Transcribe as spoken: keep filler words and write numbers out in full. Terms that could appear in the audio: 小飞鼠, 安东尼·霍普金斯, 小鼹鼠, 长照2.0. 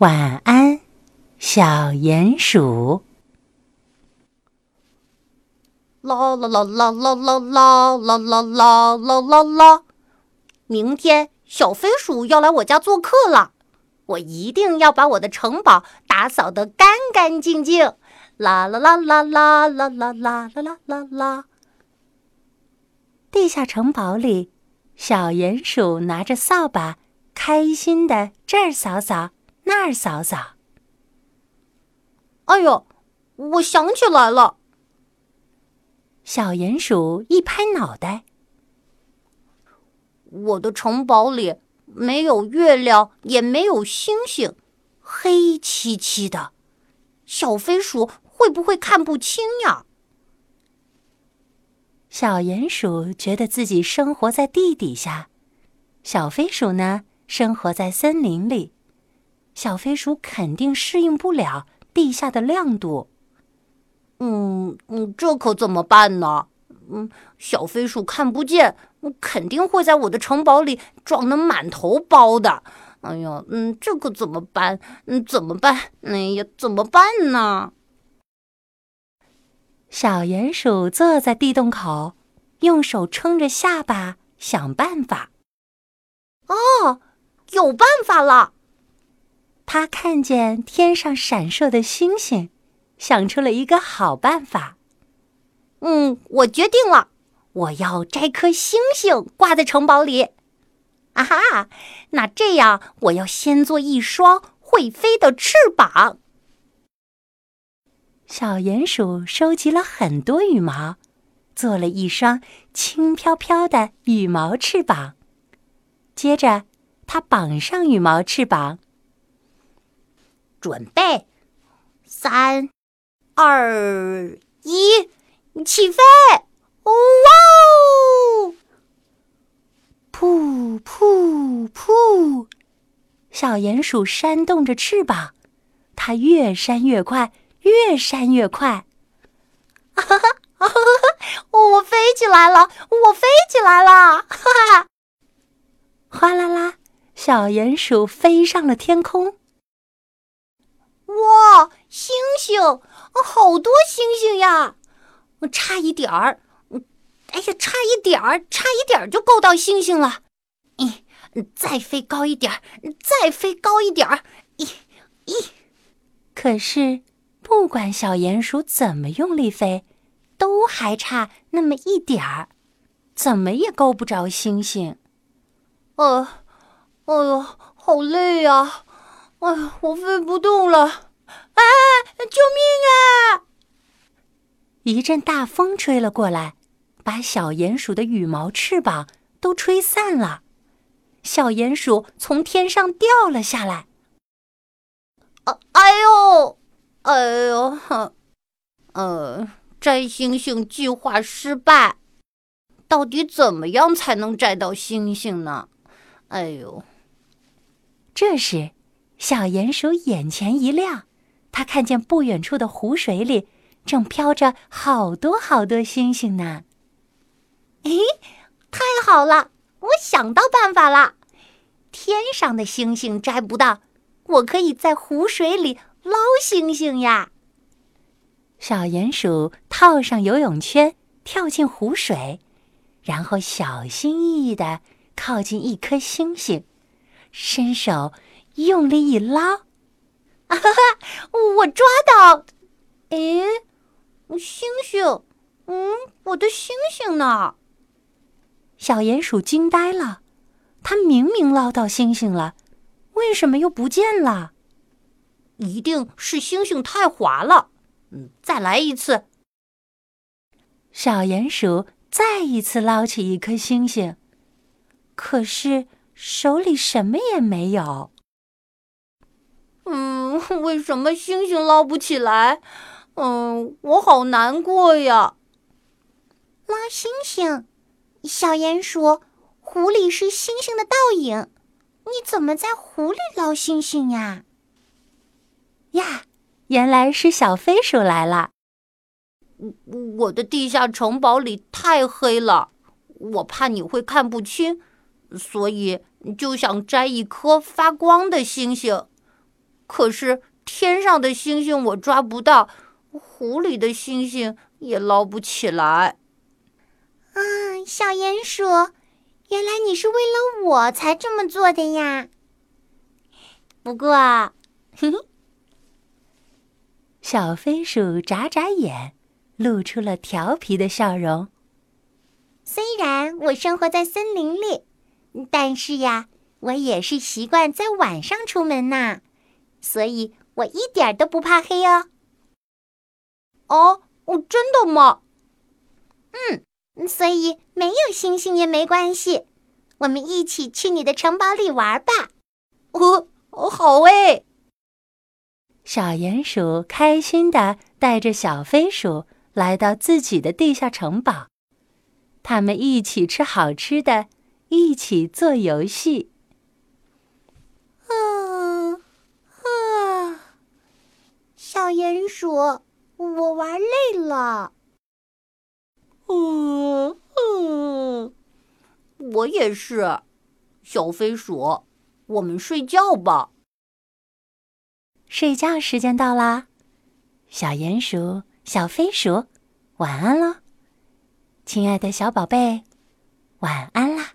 晚安，小鼹鼠。啦啦啦啦啦啦啦啦啦啦啦啦啦！明天小飞鼠要来我家做客了，我一定要把我的城堡打扫得干干净净。啦啦啦啦啦啦啦啦啦啦啦！地下城堡里，小鼹鼠拿着扫把，开心的这儿扫扫，那儿扫扫。哎呦，我想起来了！小鼹鼠一拍脑袋，我的城堡里没有月亮，也没有星星，黑漆漆的，小飞鼠会不会看不清呀？小鼹鼠觉得自己生活在地底下，小飞鼠呢，生活在森林里。小飞鼠肯定适应不了地下的亮度。嗯嗯，这可怎么办呢？嗯，小飞鼠看不见，肯定会在我的城堡里撞得满头包的。哎呀，嗯，这可怎么办？嗯，怎么办？哎呀，怎么办呢？小鼹鼠坐在地洞口，用手撑着下巴想办法。哦，有办法了！他看见天上闪烁的星星，想出了一个好办法。嗯，我决定了，我要摘颗星星挂在城堡里。啊哈，那这样我要先做一双会飞的翅膀。小鼹鼠收集了很多羽毛，做了一双轻飘飘的羽毛翅膀。接着，它绑上羽毛翅膀。准备，三、二、一，起飞！哇哦！噗噗噗！小鼹鼠扇动着翅膀，它越扇越快，越扇越快。啊哈哈！啊哈哈！我飞起来了！我飞起来了！哈哈！哗啦啦，小鼹鼠飞上了天空。哇，星星，好多星星呀！差一点儿，哎呀，差一点儿，差一点儿就够到星星了。嗯，再飞高一点儿，再飞高一点儿。咦咦，可是不管小鼹鼠怎么用力飞，都还差那么一点儿，怎么也够不着星星。呃，哎呦，好累呀！哎呀，我飞不动了！啊，救命啊！一阵大风吹了过来，把小鼹鼠的羽毛翅膀都吹散了。小鼹鼠从天上掉了下来。啊，哎呦，哎呦，呃，摘星星计划失败。到底怎么样才能摘到星星呢？哎呦！这时，小鼹鼠眼前一亮，它看见不远处的湖水里正飘着好多好多星星呢。诶，太好了，我想到办法了。天上的星星摘不到，我可以在湖水里捞星星呀。小鼹鼠套上游泳圈，跳进湖水，然后小心翼翼地靠近一颗星星，伸手用力一捞，啊哈哈！我抓到！诶，星星，嗯，我的星星呢？小鼹鼠惊呆了，它明明捞到星星了，为什么又不见了？一定是星星太滑了。嗯，再来一次。小鼹鼠再一次捞起一颗星星，可是手里什么也没有。嗯，为什么星星捞不起来？嗯，我好难过呀。捞星星，小鼹鼠，湖里是星星的倒影，你怎么在湖里捞星星呀？呀，原来是小飞鼠来了。我的地下城堡里太黑了，我怕你会看不清，所以就想摘一颗发光的星星。可是天上的星星我抓不到，湖里的星星也捞不起来。啊，小鼹鼠，原来你是为了我才这么做的呀。不过，呵呵。小飞鼠眨眨眼，露出了调皮的笑容。虽然我生活在森林里，但是呀，我也是习惯在晚上出门呐，所以我一点都不怕黑哦。哦，真的吗？嗯，所以没有星星也没关系，我们一起去你的城堡里玩吧。哦，好诶。小鼹鼠开心地带着小飞鼠来到自己的地下城堡，他们一起吃好吃的，一起做游戏。啊啊！小鼹鼠，我玩累了。嗯嗯，我也是。小飞鼠，我们睡觉吧。睡觉时间到啦，小鼹鼠、小飞鼠，晚安喽！亲爱的小宝贝，晚安啦！